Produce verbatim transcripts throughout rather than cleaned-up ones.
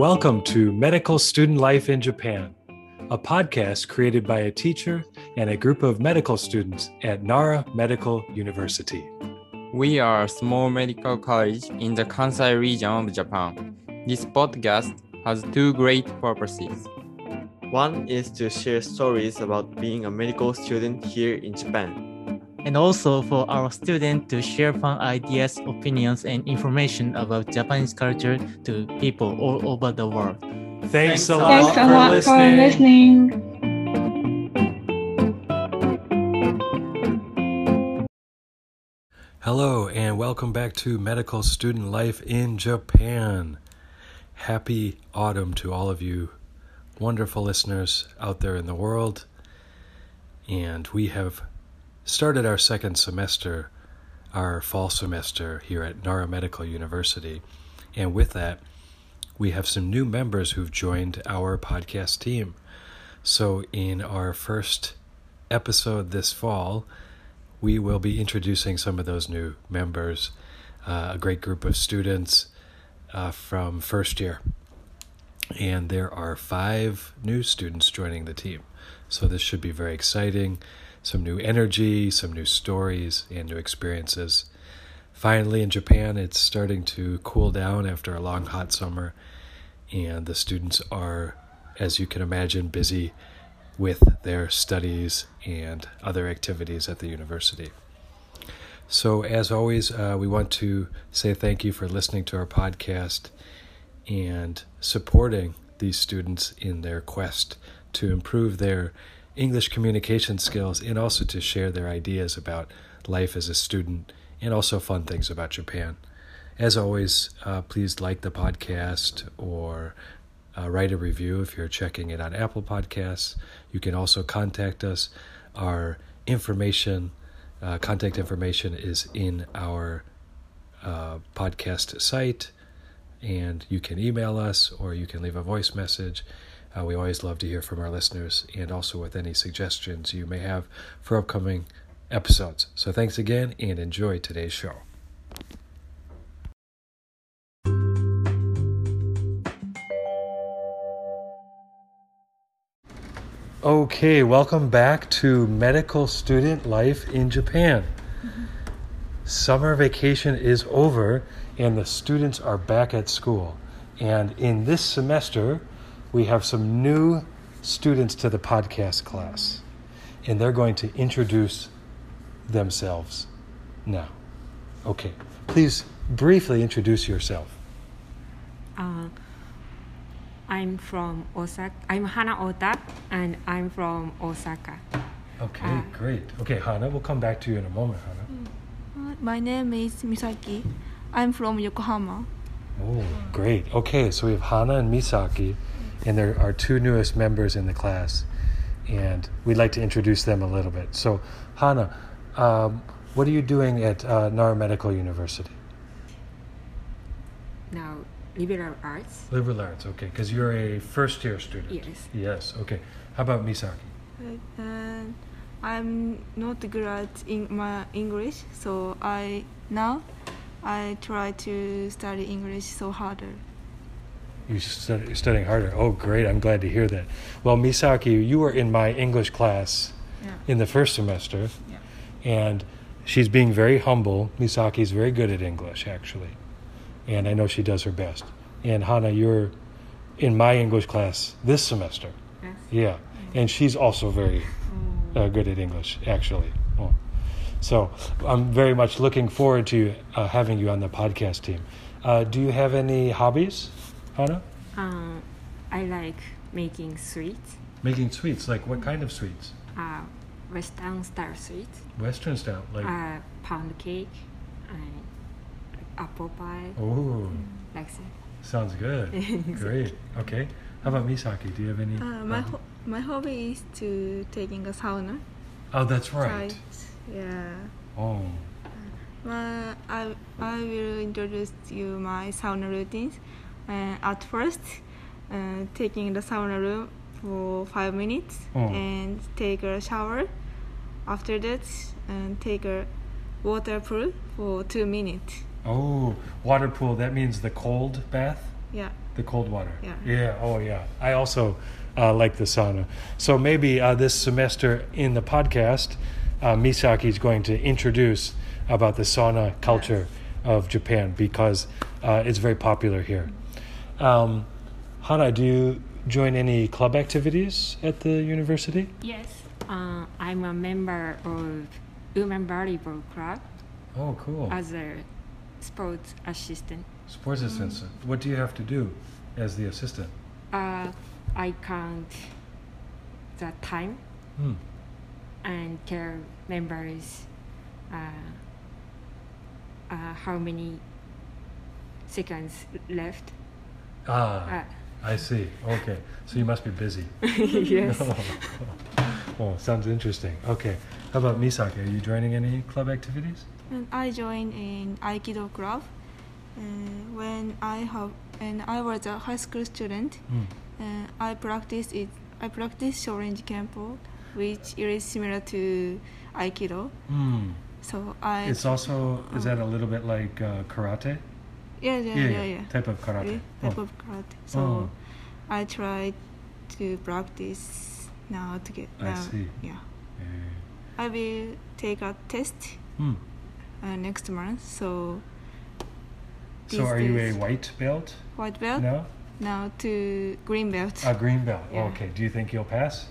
Welcome to Medical Student Life in Japan, a podcast created by a teacher and a group of medical students at Nara Medical University. We are a small medical college in the Kansai region of Japan. This podcast has two great purposes. One is to share stories about being a medical student here in Japan, and also for our students to share fun ideas, opinions, and information about Japanese culture to people all over the world. Thanks, Thanks a lot, a lot for, listening. for listening. Hello, and welcome back to Medical Student Life in Japan. Happy autumn to all of you wonderful listeners out there in the world. And we have started our second semester, our fall semester here at Nara Medical University. And with that, we have some new members who've joined our podcast team. So in our first episode this fall, we will be introducing some of those new members, uh, a great group of students uh, from first year. And there are five new students joining the team. So this should be very exciting. Some new energy, some new stories, and new experiences. Finally, in Japan, it's starting to cool down after a long, hot summer, and the students are, as you can imagine, busy with their studies and other activities at the university. So, as always, uh, we want to say thank you for listening to our podcast and supporting these students in their quest to improve their English communication skills, and also to share their ideas about life as a student and also fun things about Japan. As always, uh, please like the podcast or uh, write a review if you're checking it on Apple Podcasts. You can also contact us. Our information, uh, contact information is in our uh, podcast site, and you can email us or you can leave a voice message. Uh, we always love to hear from our listeners, and also with any suggestions you may have for upcoming episodes. So thanks again, and enjoy today's show. Okay, welcome back to Medical Student Life in Japan. Mm-hmm. Summer vacation is over, and the students are back at school. And in this semester, we have some new students to the podcast class, and they're going to introduce themselves now. Okay, please briefly introduce yourself. Uh, I'm from Osaka. I'm Hana Ota, and I'm from Osaka. Okay, uh, great. Okay, Hana, we'll come back to you in a moment, Hana. My name is Misaki. I'm from Yokohama. Oh, great. Okay, so we have Hana and Misaki, and they're our two newest members in the class, and we'd like to introduce them a little bit. So, Hana, um, what are you doing at uh, Nara Medical University? Now, liberal arts. Liberal arts, okay, because you're a first-year student. Yes. Yes, okay. How about Misaki? Uh, I'm not good in my English, so I now I try to study English so harder. You're studying harder. Oh, great. I'm glad to hear that. Well, Misaki, you were in my English class yeah. in the first semester, yeah. and she's being very humble. Misaki's very good at English, actually, and I know she does her best. And Hana, you're in my English class this semester. Yes. Yeah, and she's also very uh, good at English, actually. Oh. So I'm very much looking forward to uh, having you on the podcast team. Uh, do you have any hobbies? Hana? Uh, I like making sweets. Making sweets? Like what kind of sweets? Uh, Western style sweets. Western style? Like? Uh, pound cake, uh, apple pie. Oh. Like that. Sounds good. Great. Okay. How about Misaki? Do you have any? Uh, my, ho- my hobby is to taking a sauna. Oh, that's right. So, yeah. Oh. Uh, I, I will introduce you my sauna routines. Uh, at first, uh, taking the sauna room for five minutes oh. and take a shower. After that, and uh, take a water pool for two minutes. Oh, water pool, that means the cold bath? Yeah. The cold water. Yeah. Yeah. Oh, yeah. I also uh, like the sauna. So maybe uh, this semester in the podcast, uh, Misaki's going to introduce about the sauna culture yes. of Japan, because uh, it's very popular here. Um, Hana, do you join any club activities at the university? Yes. Uh, I'm a member of Women Volleyball Club. Oh, cool. As a sports assistant. Sports assistant. Mm. What do you have to do as the assistant? Uh, I count the time mm. and tell members uh, uh, how many seconds left. Ah, uh, I see. Okay. So you must be busy. Yes. Oh, sounds interesting. Okay. How about Misaki? Are you joining any club activities? And I joined in Aikido club uh, when I have and I was a high school student. Mm. Uh, I practiced it. I practiced Shorinji Kempo, which is similar to Aikido. Mm. So I. It's also is um, that a little bit like uh, karate? Yeah yeah, yeah, yeah, yeah. Type of karate. Really? Type oh. of karate. So oh. I try to practice now to get. Uh, I see. Yeah. yeah. I will take a test. Mm. Uh, next month, so. So, are you a white belt? White belt? No. No, to green belt. A green belt. Yeah. Okay. Do you think you'll pass?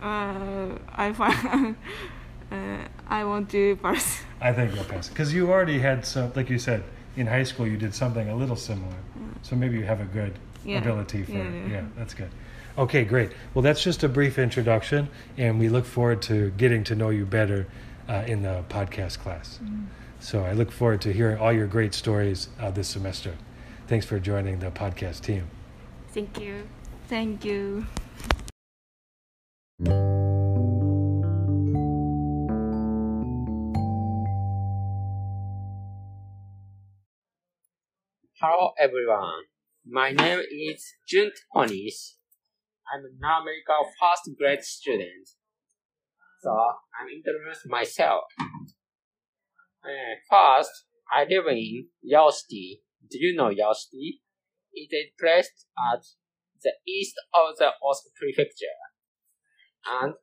Uh, I find, uh, I want to pass. I think you'll pass because you already had some, like you said, in high school you did something a little similar. Mm. So maybe you have a good yeah. ability for. Yeah, yeah. yeah, that's good. Okay, great. Well, that's just a brief introduction, and we look forward to getting to know you better uh, in the podcast class. Mm. So I look forward to hearing all your great stories uh, this semester. Thanks for joining the podcast team. Thank you. Thank you. Hello, everyone. My name is Jun Onishi. I'm a Nara Medical first grade student. So I'm introducing myself. Uh, first, I live in Yao City. Do you know Yao City? It is placed at the east of the Osaka prefecture. And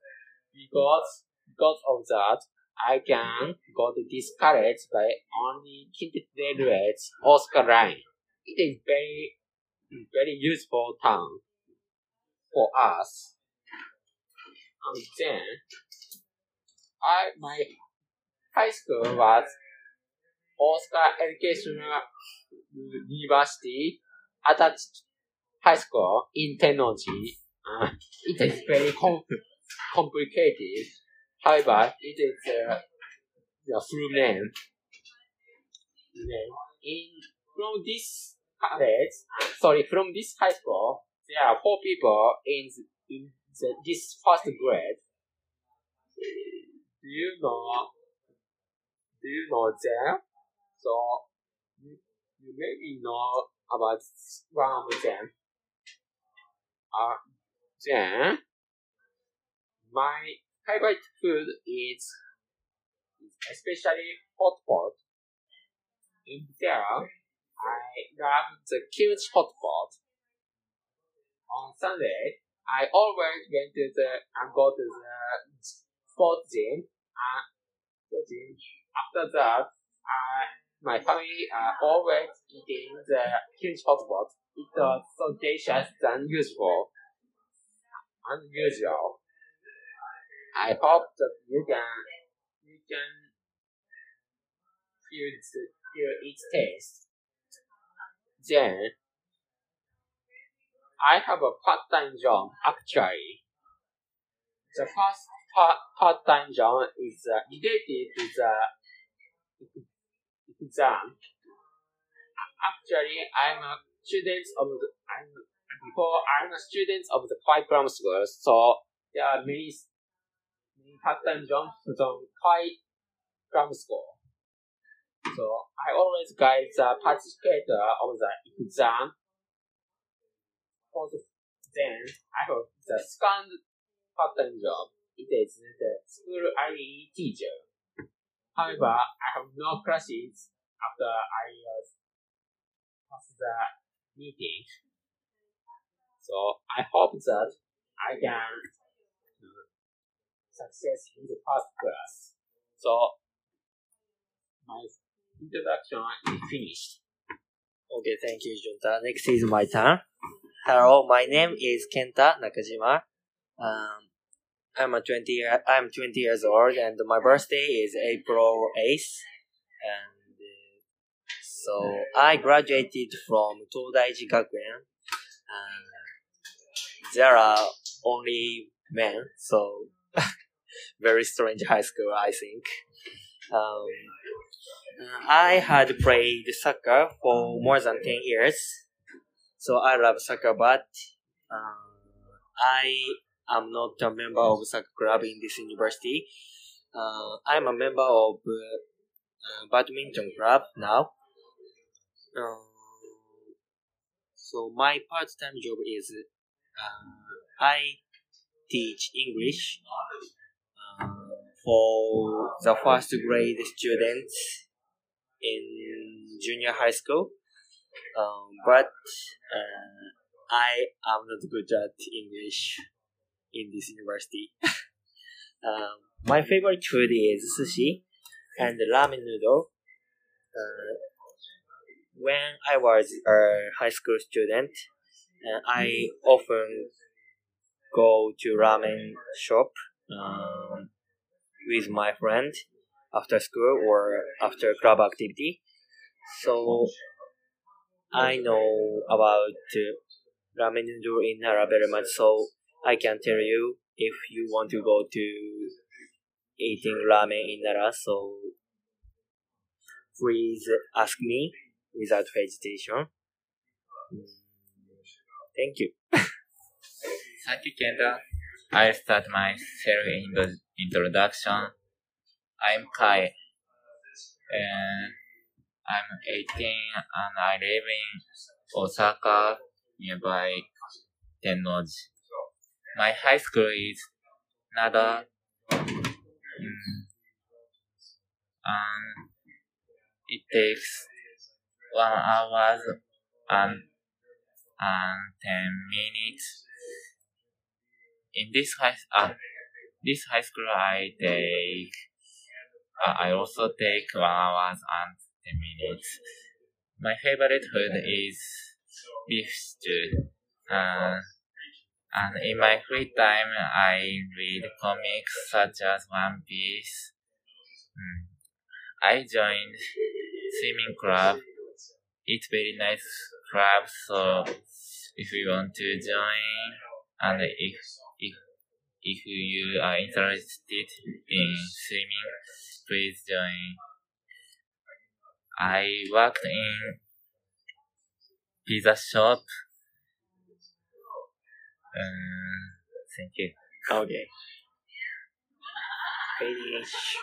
because, because of that, I can go to this college by only Kinti railway's Osaka line. It is very, very useful town for us. And then, I, my high school was Osaka Educational University attached high school in Tennoji. Uh, it is very com- complicated. However, it is uh, the full name. In from this college, sorry, from this high school, there are four people in, the, in the, this first grade. Do you know? Do you know them? So, you, you maybe know about one of them. Uh, then, my favorite food is especially hot pot. In there, I love the kimchi hot pot. On Sunday, I always went to the, and go to the sports gym. Uh, sports gym. After that, uh, my family are uh, always eating the kimchi hot pot. It was so delicious than usual. Unusual. I hope that you can you can feel its, feel its taste. Then, I have a part-time job actually. The first part part-time job is uh, related to the exam. Actually, I'm a student of the, I'm, before I'm a student of the five primary schools, so there are many, many part-time jobs from five primary schools. So I always guide the participator of the exam. Then I have the second part-time job. It is the school I E teacher. However, I have no classes after I was past the meeting. So I hope that I can uh, success in the first class. So my introduction is finished. Okay, thank you, Junta. Next is my turn. Hello, my name is Kenta Nakajima. Um, I'm a twenty. I'm twenty years old, and my birthday is April eighth. And uh, so I graduated from Todaiji Gakuen. Uh, there are only men, so very strange high school, I think. Um, I had played soccer for more than ten years, so I love soccer, but um, I am not a member of soccer club in this university. Uh, I'm a member of uh, badminton club now. Um, so my part-time job is uh, I teach English uh, for the first grade students in junior high school. Um, but uh, I am not good at English in this university. um, my favorite food is sushi and ramen noodle. Uh, when I was a high school student, uh, I often go to ramen shop um, with my friend after school or after club activity. So I know about uh, ramen noodle in Nara very much, so I can tell you if you want to go to eating ramen in Nara, so please ask me without hesitation. Thank you. Thank you, Kenda. I'll start my self-introduction. I'm Kai. And I'm eighteen and I live in Osaka, nearby Tennoji. My high school is Nada. And it takes one hour and, and ten minutes. In this high, uh, this high school, I take. Uh, I also take one hour and ten minutes. My favorite food is beef stew. Uh, and in my free time, I read comics such as One Piece. Mm. I joined swimming club. It's very nice club, so if you want to join, and if if if you are interested in swimming, please join. I worked in pizza shop. Uh, thank you. Okay. Finish.